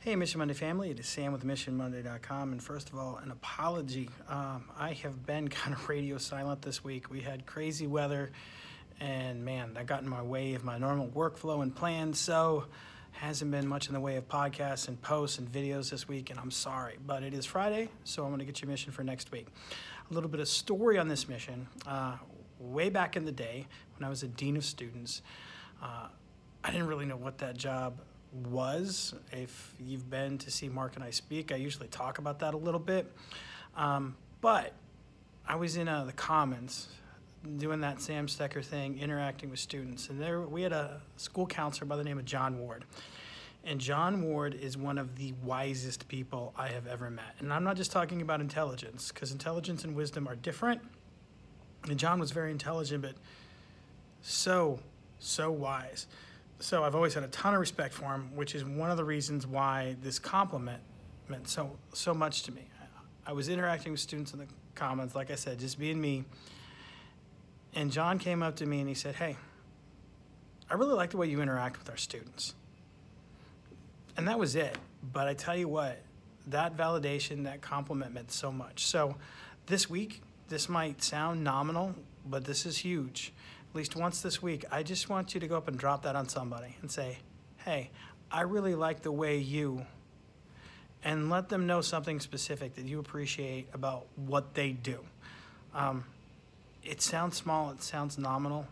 Hey, Mission Monday family, it is Sam with MissionMonday.com, and first of all, an apology. I have been kind of radio silent this week. We had crazy weather, and man, that got in my way of my normal workflow and plans, so hasn't been much in the way of podcasts and posts and videos this week, and I'm sorry, but it is Friday, so I'm going to get your mission for next week. A little bit of story on this mission. Way back in the day, when I was a dean of students, I didn't really know what that job was. If you've been to see Mark and I speak, I usually talk about that a little bit. But I was in the Commons doing that Sam Stecker thing, interacting with students. And there we had a school counselor by the name of John Ward. And John Ward is one of the wisest people I have ever met. And I'm not just talking about intelligence, because intelligence and wisdom are different. And John was very intelligent, but so wise. So I've always had a ton of respect for him, which is one of the reasons why this compliment meant so much to me. I was interacting with students in the Commons, like I said, just being me. And John came up to me and he said, "Hey, I really like the way you interact with our students." And that was it. But I tell you what, that validation, that compliment meant so much. So this week, this might sound nominal, but this is huge. At least once this week, I just want you to go up and drop that on somebody and say, "Hey, I really like the way you," and let them know something specific that you appreciate about what they do. It sounds small, it sounds nominal,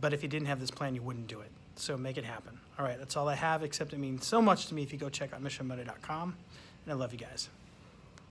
but if you didn't have this plan, you wouldn't do it. So make it happen. All right, that's all I have, except it means so much to me if you go check out MissionMonday.com, and I love you guys.